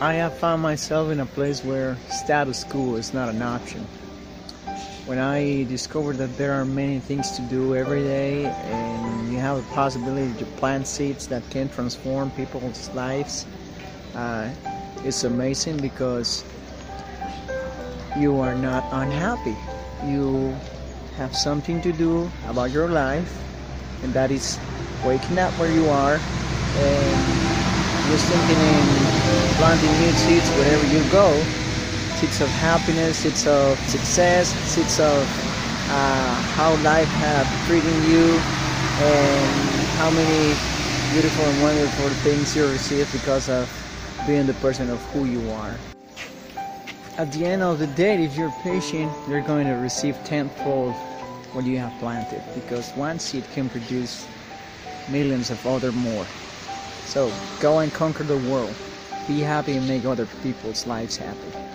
I have found myself in a place where status quo is not an option. When I discovered that there are many things to do every day and you have the possibility to plant seeds that can transform people's lives, it's amazing because you are not unhappy. You have something to do about your life, and that is waking up where you are and just thinking in planting new seeds wherever you go. Seeds of happiness, seeds of success, seeds of how life has treated you, and how many beautiful and wonderful things you receive because of being the person of who you are. At the end of the day, if you're patient, you're going to receive tenfold what you have planted, because one seed can produce millions of other more. So go and conquer the world. Be happy and make other people's lives happy.